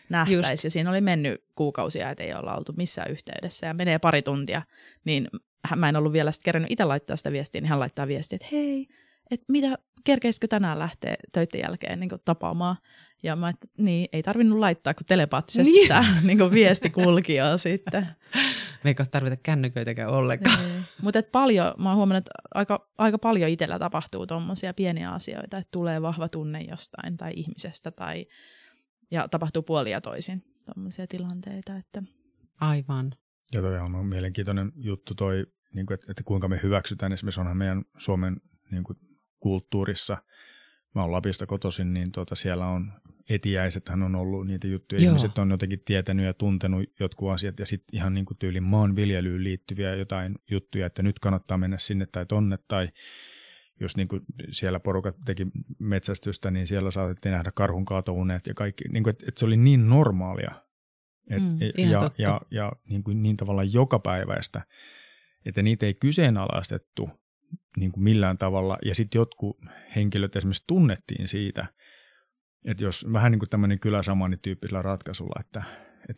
nähtäisi. Ja siinä oli mennyt kuukausia, että ei olla oltu missään yhteydessä ja menee pari tuntia. Niin mä en ollut vielä sitten kerännyt itse laittaa sitä viestiä, niin hän laittaa viestiä, että hei, että mitä, kerkeisikö tänään lähteä töiden jälkeen niin kuin tapaamaan. Ja mä et, niin, ei tarvinnut laittaa, kun telepaattisesti niin. Tämä niin viesti kulki jo sitten. Me ei tarvita kännyköitäkään ollenkaan. Niin. Mutta paljon, mä oon huomannut, että aika paljon itsellä tapahtuu tommosia pieniä asioita, että tulee vahva tunne jostain tai ihmisestä tai, ja tapahtuu puolin ja toisin tommosia tilanteita. Että. Aivan. Ja toi on mielenkiintoinen juttu toi, niin kuin, että kuinka me hyväksytään, esimerkiksi onhan meidän Suomen niin kuin, kulttuurissa. Mä oon Lapista kotoisin, niin siellä on etiäisethän on ollut niitä juttuja. Joo. Ihmiset on jotenkin tietänyt ja tuntenut jotkut asiat ja sitten ihan niin kuin tyylin maanviljelyyn liittyviä jotain juttuja, että nyt kannattaa mennä sinne tai tonne. Tai jos niin kuin siellä porukat teki metsästystä, niin siellä saatettiin nähdä karhun kaatouneet ja kaikki. Niin kuin, että se oli niin normaalia ja niin kuin niin tavallaan jokapäiväistä, että niitä ei kyseenalaistettu. Niin kuin millään tavalla. Ja sitten jotkut henkilöt esimerkiksi tunnettiin siitä, että jos vähän niin kuin tämmöinen kyläsamaanityyppisellä ratkaisulla, että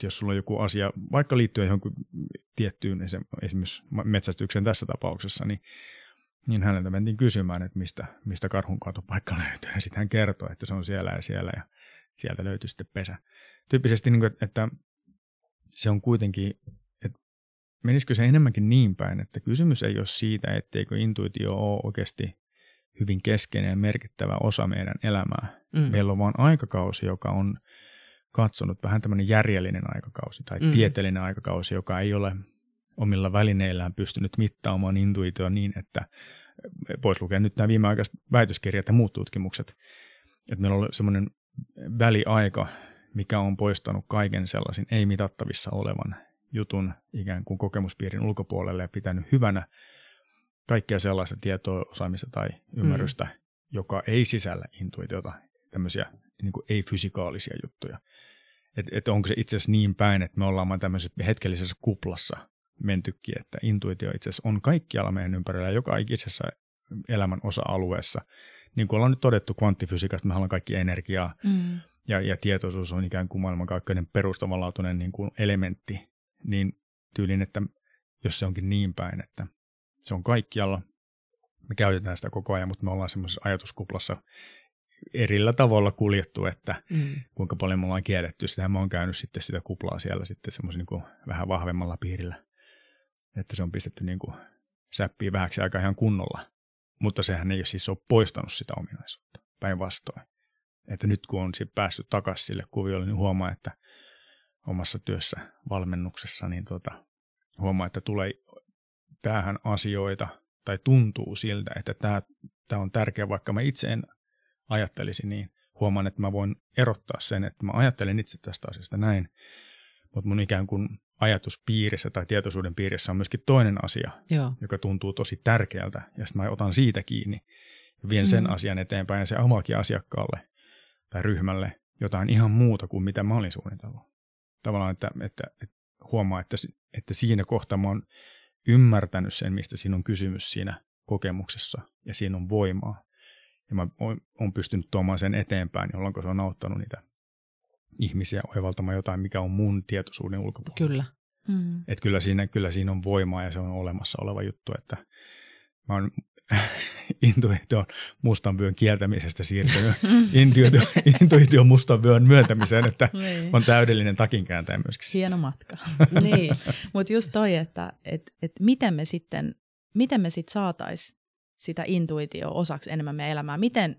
jos sulla on joku asia, vaikka liittyen johonkin tiettyyn esimerkiksi metsästykseen tässä tapauksessa, niin häneltä mentiin kysymään, että mistä karhunkaatopaikka löytyy. Ja sitten hän kertoi, että se on siellä ja siellä ja sieltä löytyy sitten pesä. Tyyppisesti, niin kuin, että se on kuitenkin. Menisikö se enemmänkin niin päin, että kysymys ei ole siitä, etteikö intuitio ole oikeasti hyvin keskeinen ja merkittävä osa meidän elämää. Mm. Meillä on vaan aikakausi, joka on katsonut vähän tämmöinen järjellinen aikakausi tai tieteellinen aikakausi, joka ei ole omilla välineillään pystynyt mittaamaan intuitioa niin, että pois lukea nyt nämä viimeaikaiset väitöskirjat ja muut tutkimukset, että meillä on semmoinen väliaika, mikä on poistanut kaiken sellaisen ei mitattavissa olevan jutun ikään kuin kokemuspiirin ulkopuolelle ja pitänyt hyvänä kaikkea sellaista tietoa, osaamista tai ymmärrystä, joka ei sisällä intuitiota, tämmöisiä niin kuin ei-fysikaalisia juttuja. Että onko se itse asiassa niin päin, että me ollaan vain tämmöisessä hetkellisessä kuplassa mentykin, että intuitio itse asiassa on kaikkialla meidän ympärillä, joka ikisessä elämän osa-alueessa. Niin kuin ollaan nyt todettu kvanttifysiikasta, me ollaan kaikki energiaa ja tietoisuus on ikään kuin maailmankaikkeuden perustavanlaatuinen niin kuin elementti. Niin tyylin, että jos se onkin niin päin, että se on kaikkialla, me käytetään sitä koko ajan, mutta me ollaan semmoisessa ajatuskuplassa erillä tavalla kuljettu, että kuinka paljon me ollaan kielletty. Sitähän mä oon käynyt sitten sitä kuplaa siellä sitten semmoisen niin kuin vähän vahvemmalla piirillä, että se on pistetty niin kuin säppiin vähäksi aika ihan kunnolla, mutta sehän ei siis ole poistanut sitä ominaisuutta päinvastoin. Että nyt kun on päässyt takaisin sille kuviolle, niin huomaa, että omassa työssä valmennuksessa, niin huomaa, että tulee päähän asioita tai tuntuu siltä, että tämä on tärkeä, vaikka mä itse en ajattelisi, niin huomaan, että mä voin erottaa sen, että mä ajattelen itse tästä asiasta näin, mutta mun ikään kuin ajatuspiirissä tai tietoisuuden piirissä on myöskin toinen asia, joka tuntuu tosi tärkeältä, ja sitten mä otan siitä kiinni ja vien sen asian eteenpäin ja se avaakin asiakkaalle tai ryhmälle jotain ihan muuta kuin mitä mä olin suunnitellut. Tavallaan, että huomaa, että siinä kohtaa mä oon ymmärtänyt sen, mistä siinä on kysymys siinä kokemuksessa ja siinä on voimaa. Ja mä oon pystynyt tuomaan sen eteenpäin, jolloin se on auttanut niitä ihmisiä oivaltamaan jotain, mikä on mun tietoisuuden ulkopuolella. Kyllä. Että kyllä siinä on voimaa ja se on olemassa oleva juttu, että mä oon intuitio mustan vyön kieltämisestä siirtynyt intuitio mustan vyön myöntämiseen, että on täydellinen takinkääntäjä myöskin. Hieno matka. Niin. Mutta just toi, että miten me sitten saataisiin sitä intuitioa osaksi enemmän meidän elämää. Miten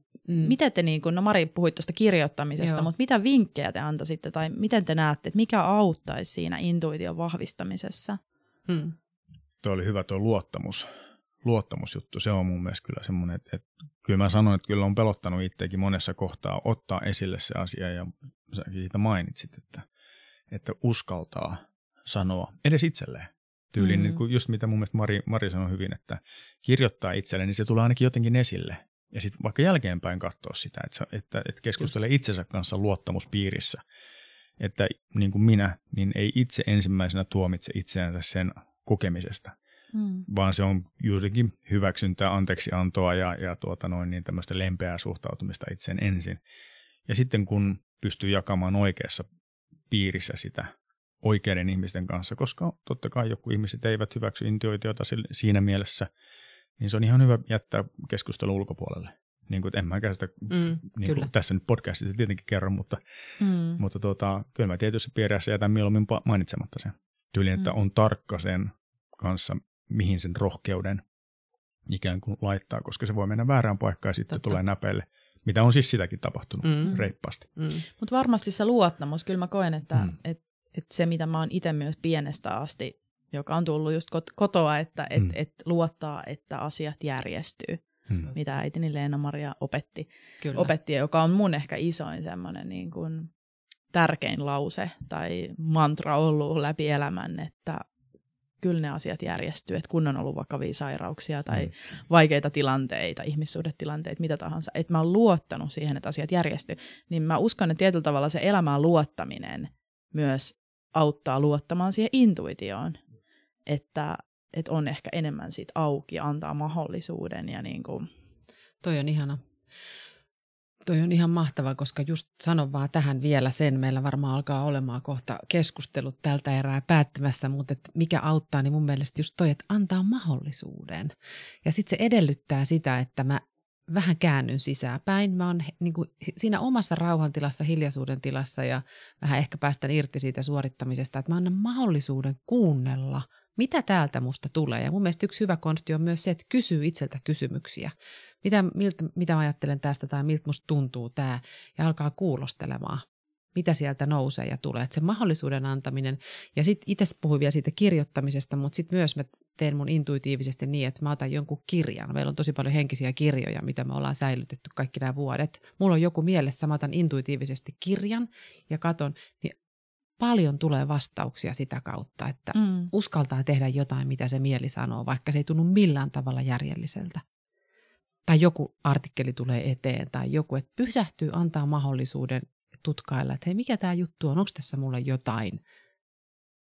te, niin kun, no Mari puhuit tuosta kirjoittamisesta, mutta mitä vinkkejä te antaisitte tai miten te näette, että mikä auttaisi siinä intuition vahvistamisessa? Tuo oli hyvä tuo luottamus. Luottamusjuttu, se on mun mielestä kyllä semmoinen, että kyllä mä sanoin, että kyllä on pelottanut itseäkin monessa kohtaa ottaa esille se asia ja sä siitä mainitsit, että uskaltaa sanoa edes itselleen tyyliin, niin just mitä mun mielestä Mari sanoi hyvin, että kirjoittaa itselleen, niin se tulee ainakin jotenkin esille, Ja sitten vaikka jälkeenpäin katsoa sitä, että keskustele itsensä kanssa luottamuspiirissä. Että niin kuin minä, niin ei itse ensimmäisenä tuomitse itseänsä sen kokemisesta, vaan se on juurikin hyväksyntää, anteeksiantoa ja tämmöistä lempeää suhtautumista itseen ensin. Ja sitten kun pystyy jakamaan oikeassa piirissä sitä oikeiden ihmisten kanssa, koska totta kai joku ihmiset eivät hyväksy intuitiota siinä mielessä, niin se on ihan hyvä jättää keskustelu ulkopuolelle. Niin kuin, en mä käsitä, tässä nyt podcastissa tietenkin kerron, mutta kyllä mä tietyssä piirissä jätän mieluummin mainitsematta sen. Tyyliin, että on tarkka sen kanssa, mihin sen rohkeuden ikään kuin laittaa, koska se voi mennä väärään paikkaan ja sitten tulee näpeille. Mitä on siis sitäkin tapahtunut reippaasti. Mutta varmasti se luottamus, kyllä mä koen, että et se mitä mä oon itse myös pienestä asti, joka on tullut just kotoa, että et luottaa, että asiat järjestyy. Mitä äitini Leena-Maria opetti, joka on mun ehkä isoin semmoinen niin kuin tärkein lause tai mantra ollut läpi elämän, että kyllä ne asiat järjestyy, että kun on ollut vakavia sairauksia tai vaikeita tilanteita, ihmissuhdetilanteita, mitä tahansa, että mä oon luottanut siihen, että asiat järjestyy, niin mä uskon, että tietyllä tavalla se elämään luottaminen myös auttaa luottamaan siihen intuitioon, että on ehkä enemmän siitä auki, antaa mahdollisuuden ja niin kuin. Toi on ihana. Toi on ihan mahtava, koska just sanon vaan tähän vielä sen, meillä varmaan alkaa olemaan kohta keskustelut tältä erää päättämässä, mutta mikä auttaa, niin mun mielestä just toi, että antaa mahdollisuuden. Ja sitten se edellyttää sitä, että mä vähän käännyn sisäänpäin, mä oon niin kuin siinä omassa rauhantilassa, hiljaisuuden tilassa ja vähän ehkä päästän irti siitä suorittamisesta, että mä annan mahdollisuuden kuunnella, mitä täältä musta tulee. Ja mun mielestä yksi hyvä konsti on myös se, että kysyy itseltä kysymyksiä. Mitä mä ajattelen tästä tai miltä musta tuntuu tää, ja alkaa kuulostelemaan, mitä sieltä nousee ja tulee. Et se mahdollisuuden antaminen, ja sitten itse puhuin vielä siitä kirjoittamisesta, mutta sitten myös mä teen mun intuitiivisesti niin, että mä otan jonkun kirjan. Meillä on tosi paljon henkisiä kirjoja, mitä me ollaan säilytetty kaikki nämä vuodet. Mulla on joku mielessä, mä otan intuitiivisesti kirjan ja katon, niin paljon tulee vastauksia sitä kautta, että uskaltaa tehdä jotain, mitä se mieli sanoo, vaikka se ei tunnu millään tavalla järjelliseltä. Tai joku artikkeli tulee eteen tai joku, että pysähtyy, antaa mahdollisuuden tutkailla, että hei, mikä tämä juttu on, onko tässä mulle jotain,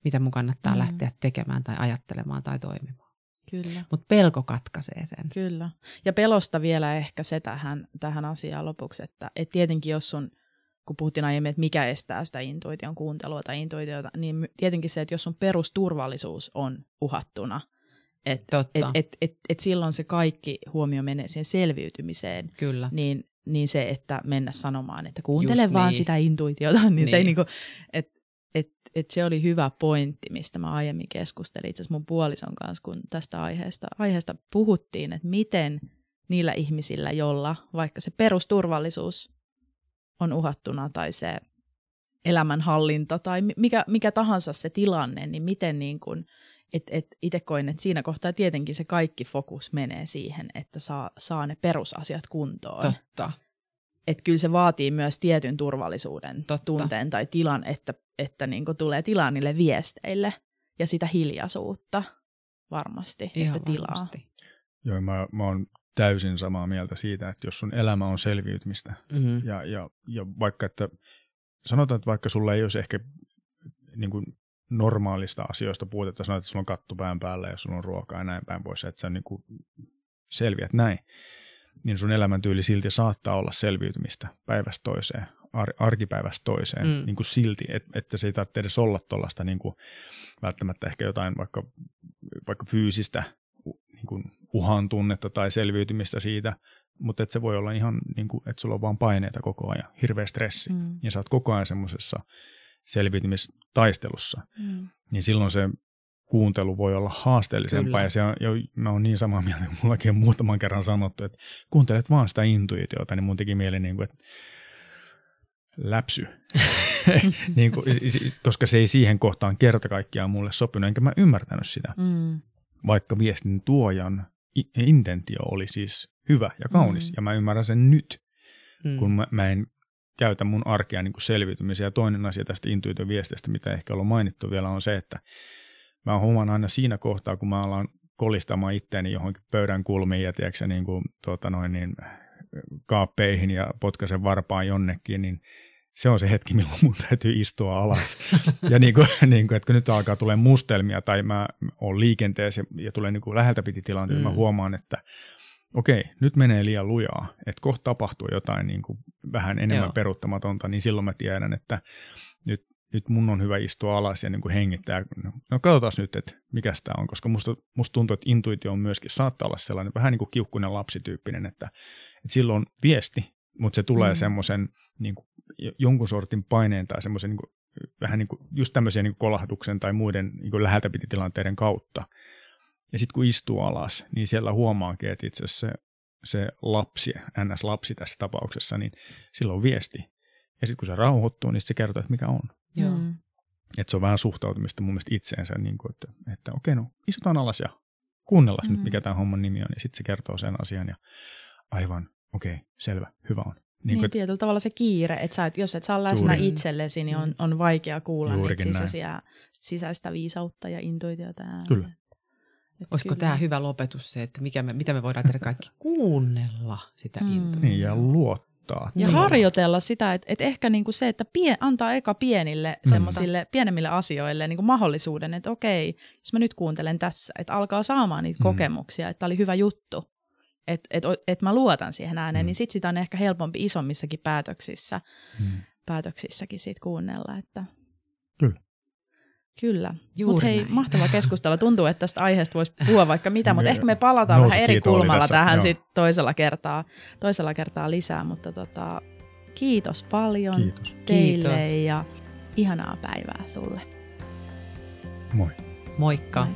mitä mun kannattaa lähteä tekemään tai ajattelemaan tai toimimaan. Kyllä. Mutta pelko katkaisee sen. Kyllä. Ja pelosta vielä ehkä se tähän asiaan lopuksi, että et tietenkin jos sun, kun puhuttiin aiemmin, että mikä estää sitä intuition kuuntelua tai intuitiota, niin tietenkin se, että jos sun perusturvallisuus on uhattuna, että silloin se kaikki huomio menee siihen selviytymiseen, niin se, että mennä sanomaan, että kuuntele just vaan sitä intuitiota, niin se ei niinku, että se oli hyvä pointti, mistä mä aiemmin keskustelin itse asiassa mun puolison kanssa, kun tästä aiheesta puhuttiin, että miten niillä ihmisillä, jolla vaikka se perusturvallisuus on uhattuna tai se elämänhallinta tai mikä tahansa se tilanne, niin miten niin kuin, itse koin, että siinä kohtaa tietenkin se kaikki fokus menee siihen, että saa ne perusasiat kuntoon. Totta. Että kyllä se vaatii myös tietyn turvallisuuden tunteen tai tilan, että niin kuin tulee tilaa niille viesteille ja sitä hiljaisuutta varmasti. Ihan ja sitä varmasti. Tilaa. Joo, mä oon täysin samaa mieltä siitä, että jos sun elämä on selviytymistä ja vaikka, että sanotaan, että vaikka sulla ei olisi ehkä niin kuin normaalista asioista puutetta, sanotaan, että sulla on katto pään päällä ja sulla on ruokaa ja näin päin pois, että sä niin kuin selviät näin, niin sun elämäntyyli silti saattaa olla selviytymistä päivästä toiseen, arkipäivästä toiseen, niin kuin silti, että se ei tarvitse edes olla tuollaista niin kuin välttämättä ehkä jotain vaikka fyysistä niin kuin uhan tunnetta tai selviytymistä siitä, mutta että se voi olla ihan niin kuin, että sulla on vaan paineita koko ajan, hirveä stressi, ja sä oot koko ajan semmoisessa selviytymistaistelussa, niin silloin se kuuntelu voi olla haasteellisempaa. Ja mä oon niin samaa mieltä, kun mullakin on muutaman kerran sanottu, että kuuntelet vaan sitä intuitiota, niin mun teki mieli niin kuin, että läpsy. niin kuin, koska se ei siihen kohtaan kerta kaikkiaan mulle sopinut, enkä mä ymmärtänyt sitä. Vaikka viestin tuojan intentio oli siis hyvä ja kaunis, ja mä ymmärrän sen nyt, kun mä en käytä mun arkea niin kuin selviytymiseen. Ja toinen asia tästä intuitioviestistä, mitä ehkä on mainittu vielä, on se, että mä huomaan aina siinä kohtaa, kun mä alan kolistamaan itteeni johonkin pöydän kulmiin ja tiedätkö, niin kuin, kaappeihin ja potkaisen varpaan jonnekin, niin se on se hetki, milloin mun täytyy istua alas. Ja niin kuin, että kun nyt alkaa tulee mustelmia tai mä oon liikenteessä ja tulee niin kuin läheltä piti tilanteen, mä huomaan, että okei, nyt menee liian lujaa, että kohta tapahtuu jotain niin kuin vähän enemmän peruuttamatonta, niin silloin mä tiedän, että nyt mun on hyvä istua alas ja niin kuin hengittää. No katsotaan nyt, että mikä tämä on, koska musta tuntuu, että intuitio on myöskin, saattaa olla sellainen vähän niin kuin kiukkuinen lapsityyppinen, että silloin on viesti, mutta se tulee semmoisen niin kuin jonkun sortin paineen tai semmoisen niin kuin, vähän niin kuin just tämmöisen niin kuin kolahduksen tai muiden niin kuin läheltä piti tilanteiden kautta. Ja sitten kun istuu alas, niin siellä huomaankin, että itse asiassa se lapsi, NS-lapsi tässä tapauksessa, niin silloin on viesti. Ja sitten kun se rauhoittuu, niin se kertoo, että mikä on. Mm. Että se on vähän suhtautumista mun mielestä itseensä, niin kuin, että okei, no istutaan alas ja kuunnellaan nyt, mikä tämän homman nimi on. Ja sitten se kertoo sen asian ja aivan, okei, selvä, hyvä on. Niin, tietyllä tavalla se kiire, että sä, jos et saa läsnä itsellesi, niin on vaikea kuulla sisäistä viisautta ja intuitiota. Kyllä. Olisiko tämä hyvä lopetus se, että mitä me voidaan tehdä kaikki? Kuunnella sitä intuitiota. Niin, ja luottaa. Ja harjoitella sitä, että ehkä niinku se, että antaa eka pienille semmoisille pienemmille asioille niinku mahdollisuuden, että okei, jos mä nyt kuuntelen tässä, että alkaa saamaan niitä kokemuksia, että tämä oli hyvä juttu. Että mä luotan siihen ääneen, niin sit sitä on ehkä helpompi isommissakin päätöksissäkin siitä kuunnella. Että... Kyllä. Mutta hei, mahtava keskustella. Tuntuu, että tästä aiheesta voisi puhua vaikka mitä, mutta ehkä me palataan vähän eri kulmalla tähän sit toisella kertaa lisää. Mutta kiitos paljon teille ja ihanaa päivää sulle. Moi. Moikka.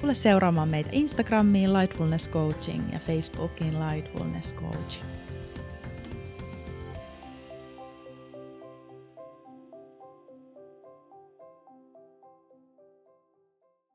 Tule seuraamaan meitä Instagramiin Lightfulness Coaching ja Facebookiin Lightfulness Coaching.